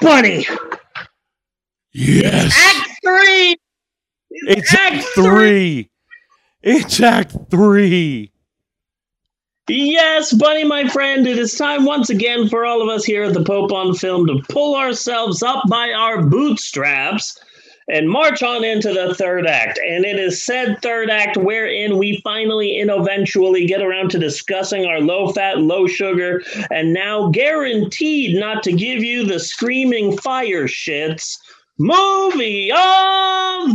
Bunny. Yes. Act three. It's act three. It's act three. Yes, Bunny, my friend, it is time once again for all of us here at the Pope on Film to pull ourselves up by our bootstraps and march on into the third act. And it is said third act wherein we finally and eventually get around to discussing our low-fat, low-sugar, and now guaranteed not to give you the screaming fire shits, movie of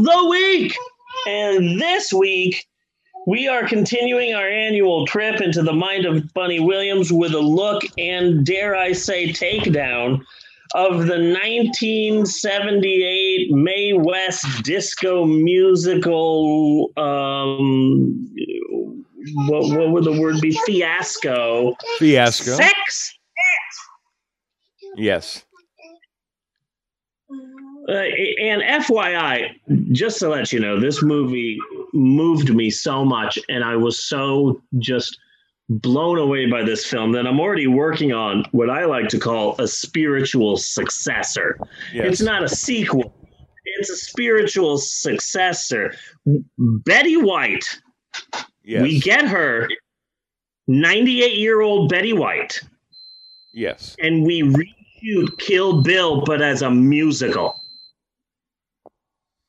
the week. And this week, we are continuing our annual trip into the mind of Bunny Williams with a look and, dare I say, takedown of the 1978 Mae West disco musical, what would the word be? Fiasco. Fiasco. Sextette. Yes. And FYI, just to let you know, this movie moved me so much, and I was so just blown away by this film that I'm already working on what I like to call a spiritual successor. Yes. It's not a sequel. It's a spiritual successor. Betty White. Yes. We get her, 98-year-old Betty White. Yes. And we reshoot Kill Bill, but as a musical.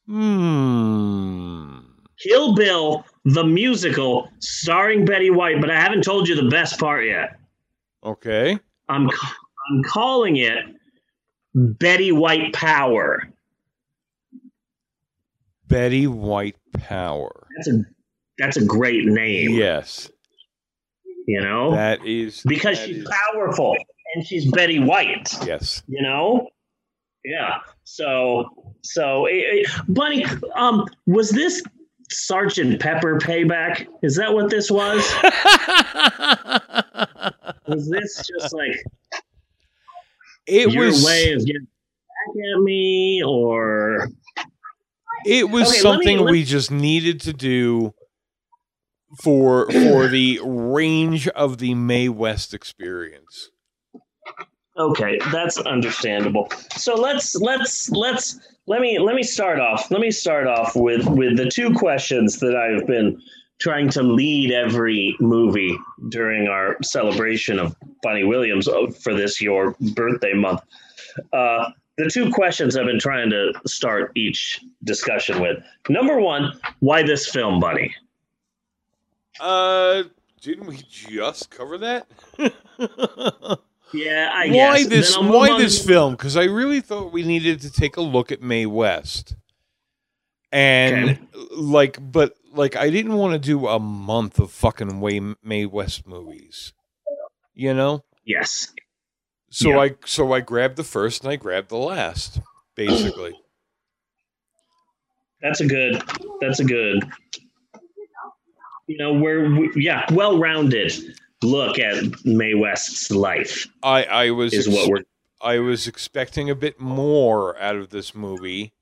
Hmm. Kill Bill, the musical, starring Betty White, but I haven't told you the best part yet. Okay. I'm calling it Betty White Power. Betty White Power. That's a great name. Yes. You know? That is... Because she's powerful, and she's Betty White. Yes. You know? Yeah. So Bunny, was this Sgt. Pepper payback? Is that what this was? Was this just like it your was, way of getting back at me, or it was okay, something we just needed to do for the range of the Mae West experience? Okay, that's understandable. So let me start off. Let me start off with the two questions that I've been trying to lead every movie during our celebration of Bunny Williams for this your birthday month. The two questions I've been trying to start each discussion with. Number one, why this film, Bunny? Didn't we just cover that? Yeah, I guess. Why this film? Because I really thought we needed to take a look at Mae West. And, okay. but I didn't want to do a month of fucking Mae West movies. You know? Yes. So, yeah. So I grabbed the first and I grabbed the last, basically. That's a good, you know, well-rounded look at Mae West's life. I was expecting a bit more out of this movie.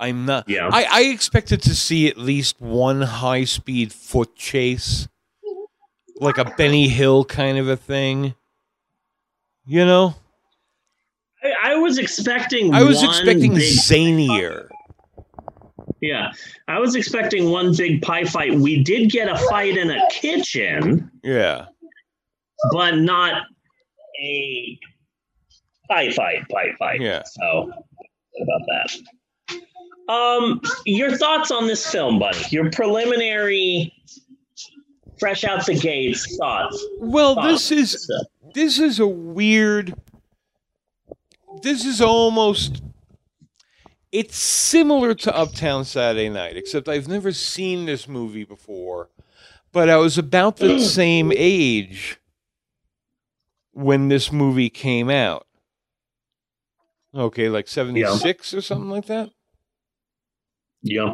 I'm not. Yeah. I expected to see at least one high-speed foot chase, like a Benny Hill kind of a thing. You know, I was expecting zanier. Yeah, I was expecting one big pie fight. We did get a fight in a kitchen. Yeah. But not a pie fight. Yeah. So, about that. Your thoughts on this film, buddy? Your preliminary, fresh out the gates thoughts. Well, this is a weird... This is almost... It's similar to Uptown Saturday Night, except I've never seen this movie before. But I was about the same age when this movie came out. Okay, like 76 or something like that? Yeah.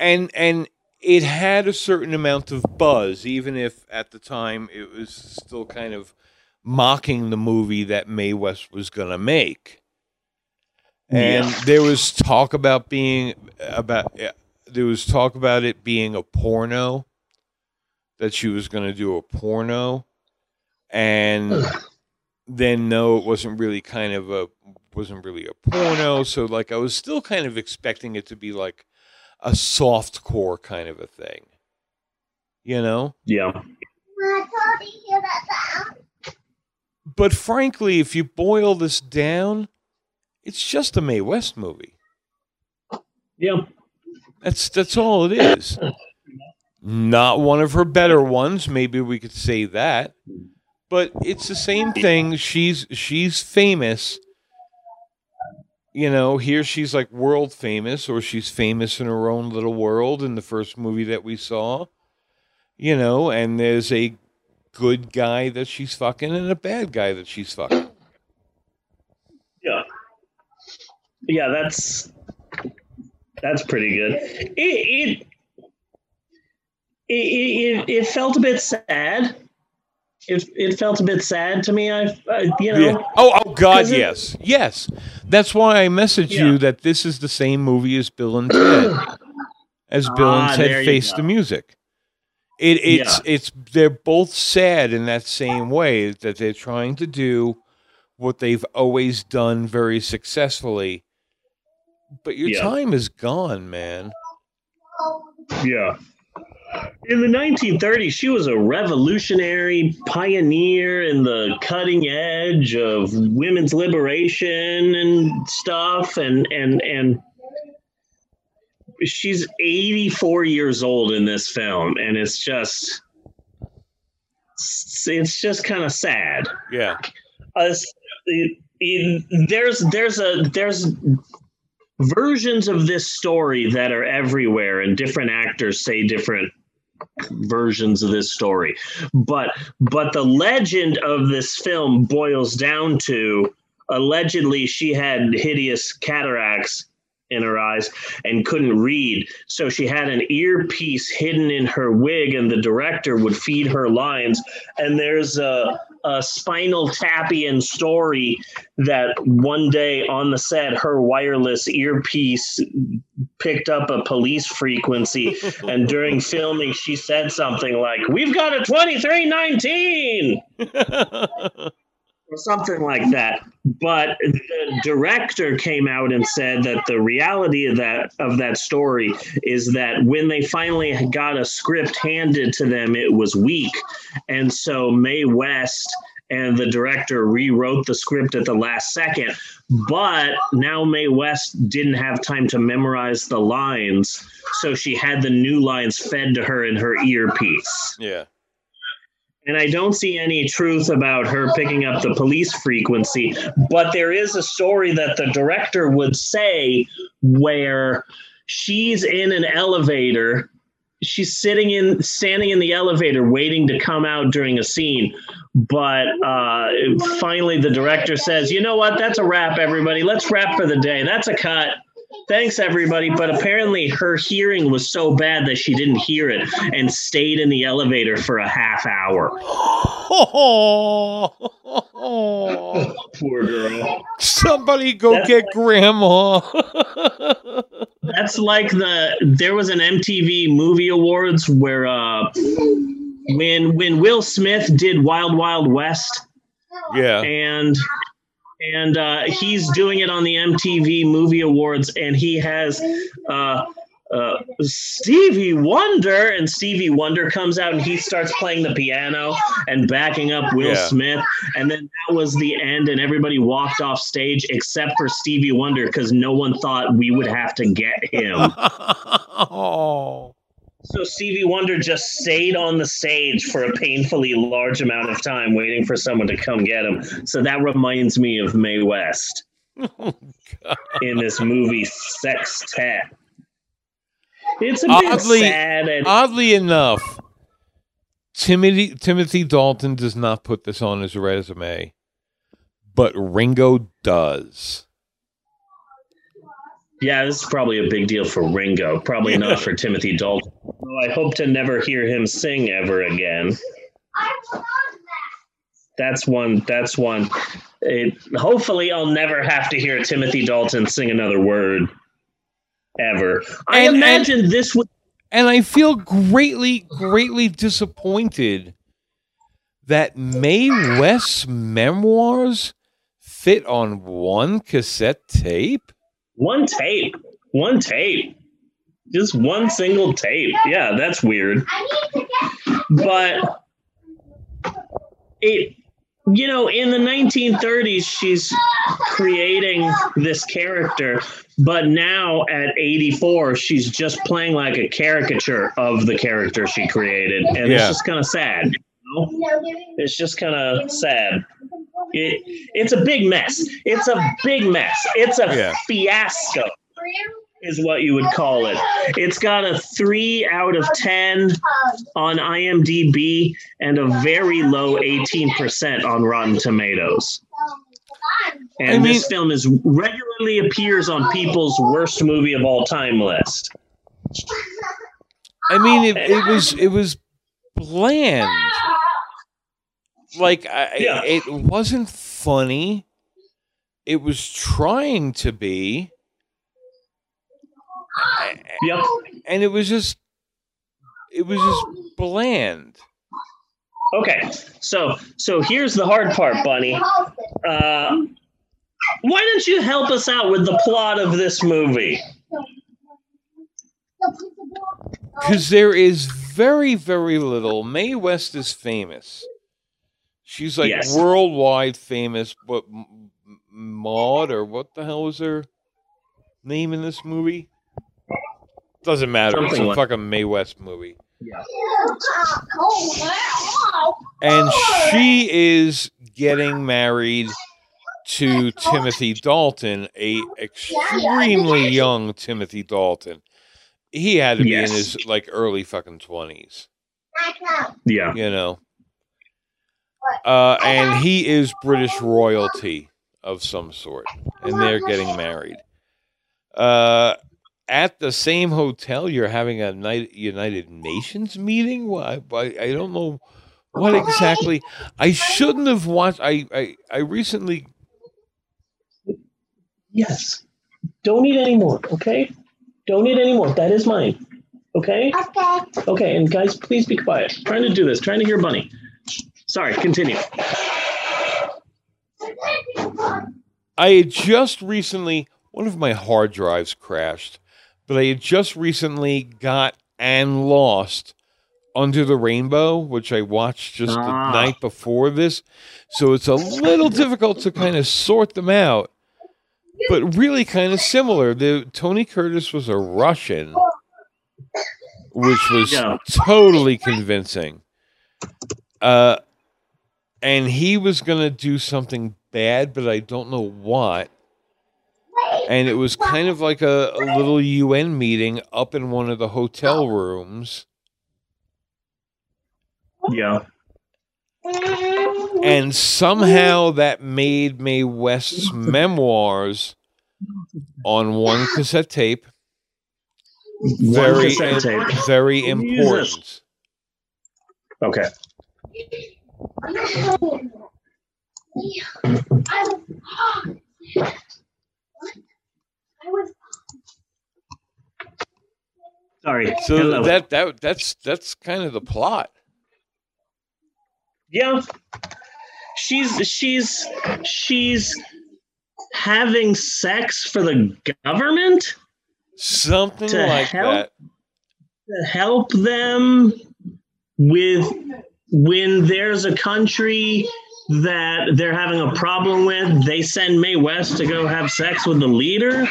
And it had a certain amount of buzz, even if at the time it was still kind of mocking the movie that Mae West was going to make. And there was talk about it being a porno, that she was going to do a porno. and then no, it wasn't really kind of a, wasn't really a porno. So like I was still kind of expecting it to be like a soft core kind of a thing, you know? Yeah. But frankly, if you boil this down, it's just a Mae West movie. Yeah. That's all it is. Not one of her better ones. Maybe we could say that. But it's the same thing. She's famous. You know, here she's like world famous, or she's famous in her own little world in the first movie that we saw. You know, and there's a good guy that she's fucking and a bad guy that she's fucking. Yeah. Yeah, that's pretty good. It felt a bit sad. It felt a bit sad to me. You know. Yeah. Oh God, yes, yes. That's why I messaged you that this is the same movie as Bill and Ted, as Bill and Ted Face the Music. It's they're both sad in that same way, that they're trying to do what they've always done very successfully. But your time is gone, man. Yeah. In the 1930s, she was a revolutionary pioneer in the cutting edge of women's liberation and stuff. And she's 84 years old in this film. And it's just kind of sad. Yeah. There's versions of this story that are everywhere, and different actors say different versions of this story. But the legend of this film boils down to, allegedly she had hideous cataracts in her eyes and couldn't read. So she had an earpiece hidden in her wig, and the director would feed her lines. And there's a Spinal Tapian story that one day on the set, her wireless earpiece picked up a police frequency. And during filming, she said something like, "We've got a 2319 or something like that. But the director came out and said that the reality of that story is that when they finally got a script handed to them, it was weak. And so Mae West and the director rewrote the script at the last second. But now Mae West didn't have time to memorize the lines, so she had the new lines fed to her in her earpiece." Yeah. And I don't see any truth about her picking up the police frequency, but there is a story that the director would say where she's in an elevator. She's standing in the elevator waiting to come out during a scene. But finally the director says, "You know what? That's a wrap, everybody. Let's wrap for the day. That's a cut. Thanks, everybody." But apparently her hearing was so bad that she didn't hear it and stayed in the elevator for a half hour. Oh, poor girl. Somebody go get Grandma. That's like there was an MTV Movie Awards where when Will Smith did Wild Wild West. Yeah. And he's doing it on the MTV Movie Awards, and he has Stevie Wonder, and Stevie Wonder comes out and he starts playing the piano and backing up Will Smith. And then that was the end, and everybody walked off stage except for Stevie Wonder, because no one thought we would have to get him. Oh. So Stevie Wonder just stayed on the stage for a painfully large amount of time waiting for someone to come get him. So that reminds me of Mae West in this movie Sextette. It's a bit sad. And oddly enough, Timothy Dalton does not put this on his resume, but Ringo does. Yeah, this is probably a big deal for Ringo. Probably not for Timothy Dalton. Well, I hope to never hear him sing ever again. That's one. Hopefully, I'll never have to hear Timothy Dalton sing another word ever. I imagine this would. And I feel greatly, greatly disappointed that Mae West's memoirs fit on one cassette tape? One tape. Just one single tape. Yeah, that's weird. But it, you know, in the 1930s, she's creating this character. But now at 84, she's just playing like a caricature of the character she created. And it's just kind of sad. You know? It's just kind of sad. It's a big mess. It's a fiasco is what you would call it. It's got a 3 out of 10 on IMDb and a very low 18% on Rotten Tomatoes. And this film is regularly appears on people's worst movie of all time list. I mean, it was bland. Like, it wasn't funny. It was trying to be. Yep. And it was just bland. Okay, so here's the hard part, Bunny. Why don't you help us out with the plot of this movie? Because there is very, very little. Mae West is famous. She's like worldwide famous. But Maud, or what the hell was her name in this movie? Doesn't matter. Something it's a fucking Mae West movie. Yeah. And she is getting married to Timothy Dalton, a extremely young Timothy Dalton. He had to be in his like early fucking 20s. Yeah. You know. And he is British royalty of some sort. And they're getting married. At the same hotel, you're having a United Nations meeting? I don't know what exactly. I shouldn't have watched. I recently. Yes. Don't eat anymore, okay? Don't eat anymore. That is mine, okay? Okay, and guys, please be quiet. I'm trying to do this. Trying to hear Bunny. Sorry, continue. I had just recently. One of my hard drives crashed. But I had just recently got and lost Under the Rainbow, which I watched just the night before this. So it's a little difficult to kind of sort them out, but really kind of similar. Tony Curtis was a Russian, which was totally convincing. And he was going to do something bad, but I don't know what. And it was kind of like a little UN meeting up in one of the hotel rooms. Yeah. And somehow that made Mae West's memoirs on one cassette tape. Very important. Okay. Sorry. So hello. that's kind of the plot. Yeah. She's having sex for the government? Something like that. To help them with when there's a country that they're having a problem with, they send Mae West to go have sex with the leader.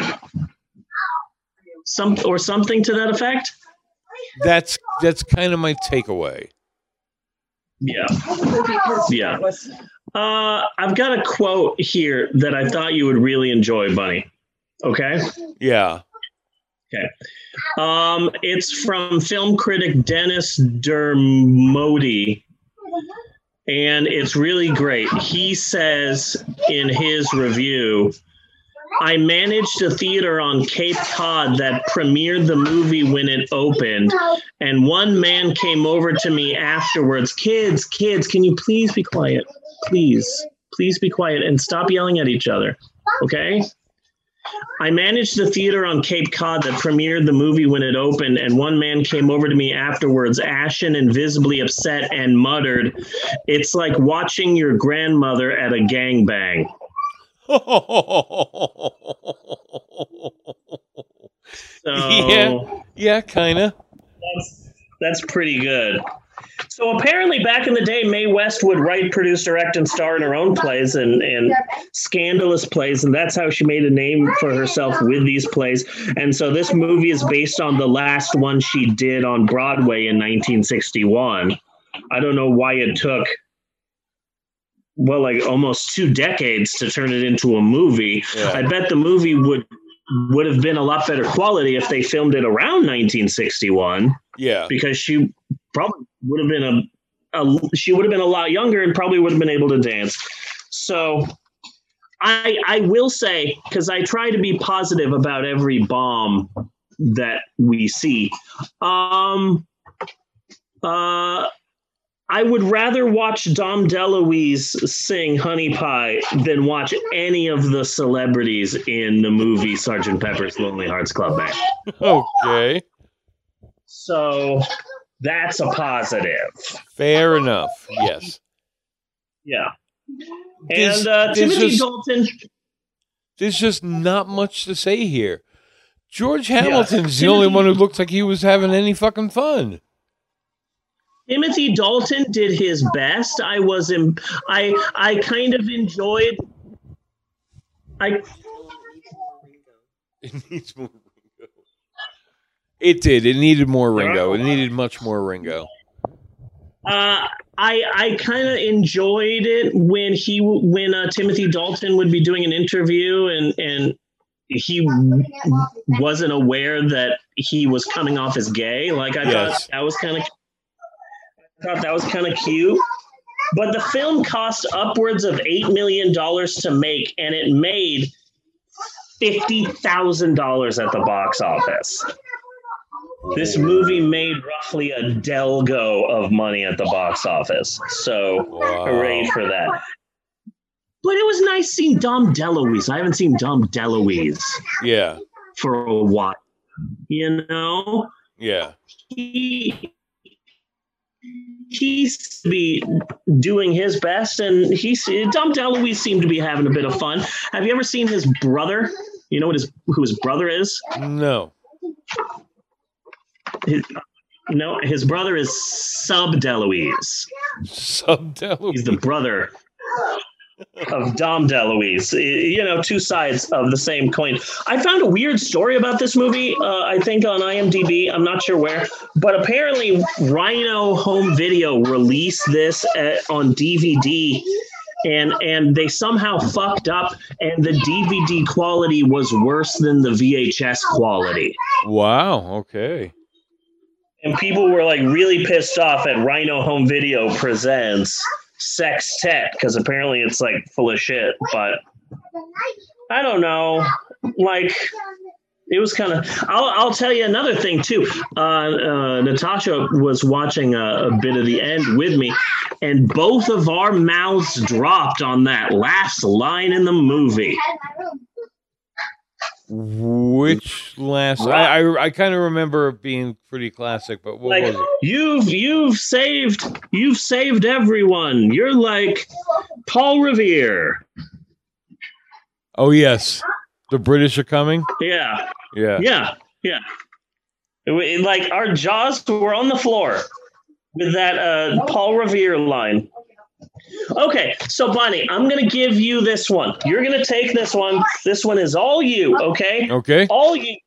Something to that effect. That's kind of my takeaway. Yeah. I've got a quote here that I thought you would really enjoy, Bunny. Okay. Yeah. Okay. It's from film critic Dennis Dermody. And it's really great. He says in his review, I managed a theater on Cape Cod that premiered the movie when it opened. And one man came over to me afterwards. Kids, can you please be quiet? Please be quiet and stop yelling at each other. Okay. I managed the theater on Cape Cod that premiered the movie when it opened, and one man came over to me afterwards, ashen and visibly upset, and muttered, "It's like watching your grandmother at a gangbang." Yeah, kind of. That's pretty good. So apparently back in the day, Mae West would write, produce, direct, and star in her own plays and scandalous plays. And that's how she made a name for herself with these plays. And so this movie is based on the last one she did on Broadway in 1961. I don't know why it took, well, like almost 2 decades to turn it into a movie. Yeah. I bet the movie would have been a lot better quality if they filmed it around 1961. Yeah. Because she probably would have been she would have been a lot younger and probably would have been able to dance. So I will say, because I try to be positive about every bomb that we see, I would rather watch Dom DeLuise sing Honey Pie than watch any of the celebrities in the movie Sgt. Pepper's Lonely Hearts Club Band. Okay. So that's a positive. Fair enough. Yes. Yeah. And Timothy Dalton. There's just not much to say here. George Hamilton's the only one who looked like he was having any fucking fun. Timothy Dalton did his best. I kind of enjoyed. It needs more Ringo. It did. It needed more Ringo. It needed much more Ringo. I kind of enjoyed it when Timothy Dalton would be doing an interview and he wasn't aware that he was coming off as gay. Like I thought that was kind of. Thought that was kind of cute, but the film cost upwards of $8 million to make, and it made $50,000 at the box office. This movie made roughly a Delgo of money at the box office, so hooray for that. But it was nice seeing Dom DeLuise. I haven't seen Dom DeLuise for a while, you know? Yeah. He's be doing his best, and Dom DeLuise seemed to be having a bit of fun. Have you ever seen his brother? You know who his brother is? No. His brother is Sub DeLuise. Sub DeLuise. He's the brother of Dom DeLuise. You know, two sides of the same coin. I found a weird story about this movie, I think on IMDb. I'm not sure where. But apparently Rhino Home Video released this on DVD, and they somehow fucked up, and the DVD quality was worse than the VHS quality. Wow, okay. And people were like really pissed off at Rhino Home Video Presents Sextette, because apparently it's like full of shit, but I don't know. Like, it was kind of. I'll tell you another thing too. Natasha was watching a bit of the end with me, and both of our mouths dropped on that last line in the movie. Which last? I kind of remember it being pretty classic, but what was it? You've saved everyone. You're like Paul Revere. Oh yes, the British are coming. Yeah. Like our jaws were on the floor with that Paul Revere line. Okay, so Bunny, I'm going to give you this one. You're going to take this one. This one is all you, okay? Okay. All you.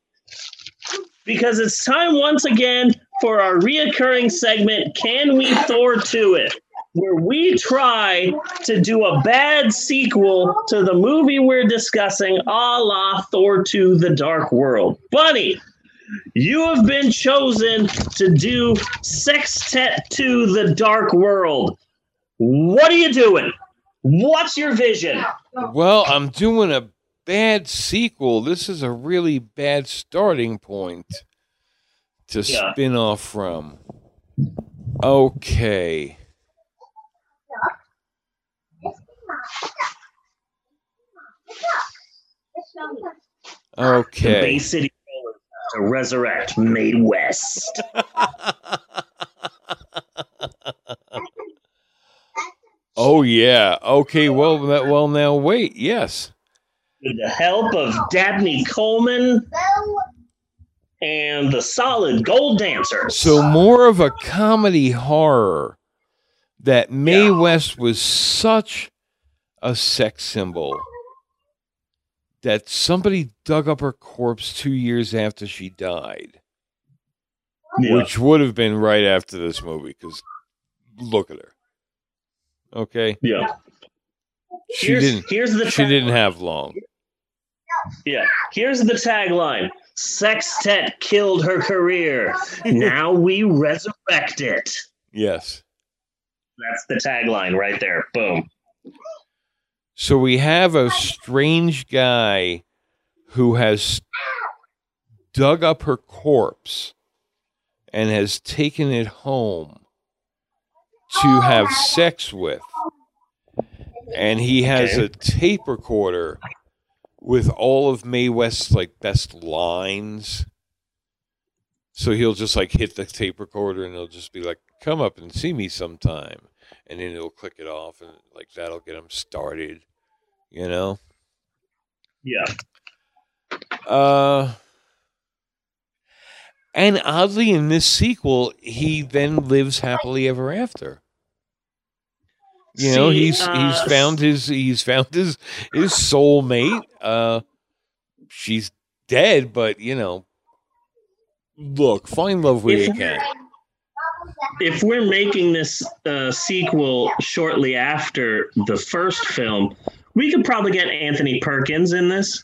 Because it's time once again for our reoccurring segment, Can We Thor to It? Where we try to do a bad sequel to the movie we're discussing, a la Thor 2 The Dark World. Bunny, you have been chosen to do Sextette 2 The Dark World. What are you doing? What's your vision? Well, I'm doing a bad sequel. This is a really bad starting point to spin off from. Okay. Okay. The Bay City Rollers have to resurrect Mae West. Oh, yeah. Okay, well, now, wait, yes. With the help of Dabney Coleman and the Solid Gold Dancers. So more of a comedy horror that Mae West was such a sex symbol that somebody dug up her corpse 2 years after she died. Yeah. Which would have been right after this movie, because look at her. Okay. Yeah. She didn't have long. Yeah. Here's the tagline. Sextette killed her career. Now we resurrect it. Yes. That's the tagline right there. Boom. So we have a strange guy who has dug up her corpse and has taken it home to have sex with. And he has a tape recorder with all of Mae West's like best lines. So he'll just like hit the tape recorder and he'll just be like, come up and see me sometime. And then he'll click it off and like that'll get him started. You know? Yeah. And oddly in this sequel, he then lives happily ever after. You know, he's found his soulmate. She's dead, but you know, look, find love where you can. If we're making this sequel shortly after the first film, we could probably get Anthony Perkins in this.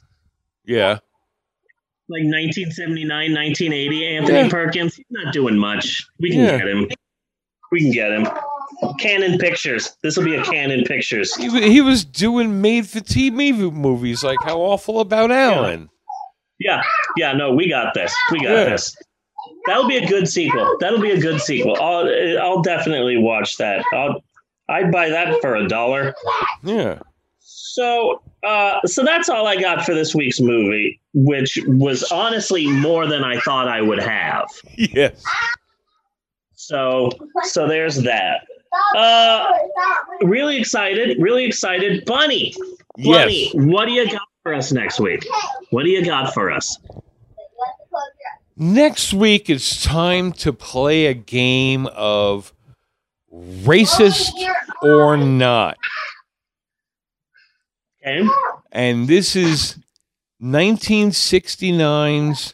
Yeah, like 1979, 1980. Anthony Perkins, he's not doing much. We can get him. We can get him. Cannon Pictures. This will be a Cannon Pictures. He was doing made-for-TV movies, like How Awful About Alan. Yeah, no, we got this. We got this. That'll be a good sequel. I'll definitely watch that. I'd buy that for $1. Yeah. So that's all I got for this week's movie, which was honestly more than I thought I would have. Yes. So there's that. Really excited. Bunny, yes. What do you got for us next week? Next week, it's time to play a game of racist or not. Okay. And this is 1969's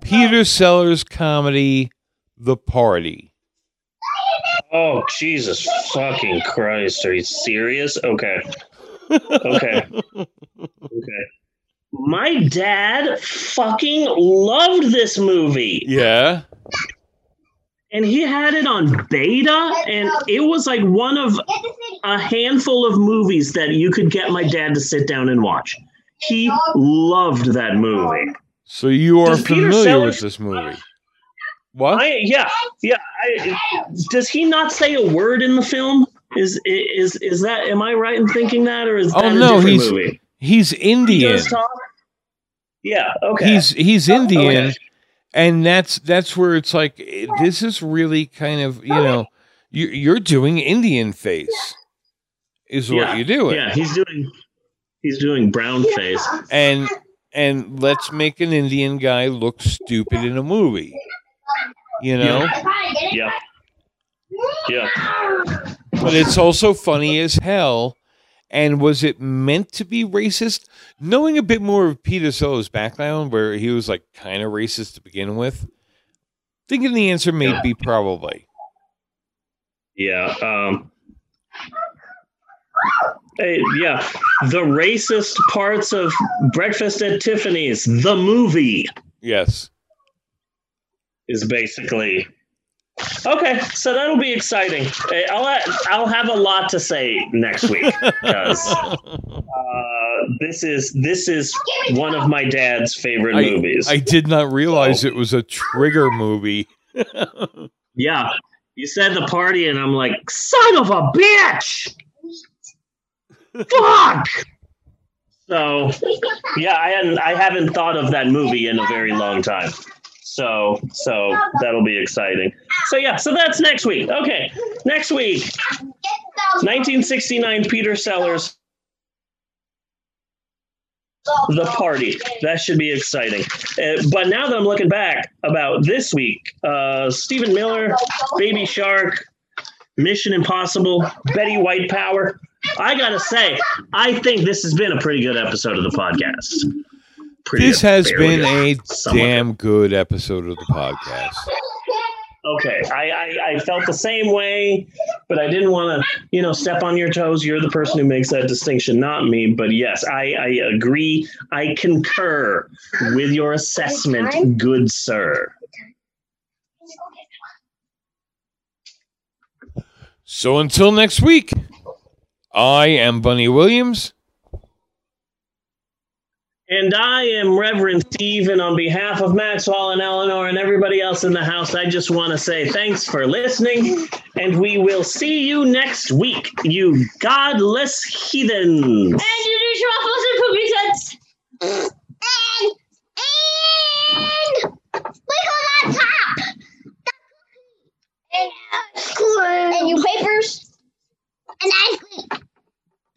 Peter Sellers comedy, The Party. Oh, Jesus fucking Christ. Are you serious? Okay. My dad fucking loved this movie. Yeah. And he had it on beta, and it was like one of a handful of movies that you could get my dad to sit down and watch. He loved that movie. So you are familiar with this movie? What? Does he not say a word in the film? Is that? Am I right in thinking that, or is that a different movie? He's Indian. Yeah. Okay. He's Indian, and that's where it's like this is really kind of you're doing Indian face is what you're doing. Yeah, he's doing brown face, and let's make an Indian guy look stupid in a movie. You know? Yeah. Yeah. But it's also funny as hell. And was it meant to be racist? Knowing a bit more of Peter Sellers' background, where he was like kind of racist to begin with, thinking the answer may be probably. Yeah. The racist parts of Breakfast at Tiffany's, the movie. Yes. Is basically okay, so that'll be exciting. I'll have a lot to say next week because this is one of my dad's favorite movies. I did not realize it was a trigger movie. Yeah, you said The Party, and I'm like, son of a bitch, fuck. So, yeah, I haven't thought of that movie in a very long time. So that'll be exciting. So, yeah, so that's next week. Okay, next week, 1969 Peter Sellers, The Party. That should be exciting. But now that I'm looking back about this week, Stephen Miller, Baby Shark, Mission Impossible, Betty White Power. I got to say, I think this has been a pretty good episode of the podcast. This has been a damn good episode of the podcast. Okay. I felt the same way, but I didn't want to, step on your toes. You're the person who makes that distinction, not me. But yes, I agree. I concur with your assessment, good sir. So until next week, I am Bunny Williams. And I am Reverend Steve, and on behalf of Maxwell and Eleanor and everybody else in the house, I just want to say thanks for listening, and we will see you next week, you godless heathens. And you do truffles and poopy tits. And wiggle on top. And you papers. And ice cream.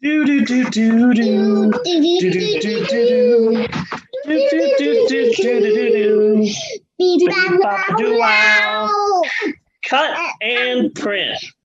Do do do do do do do do do do do do do. Cut and print.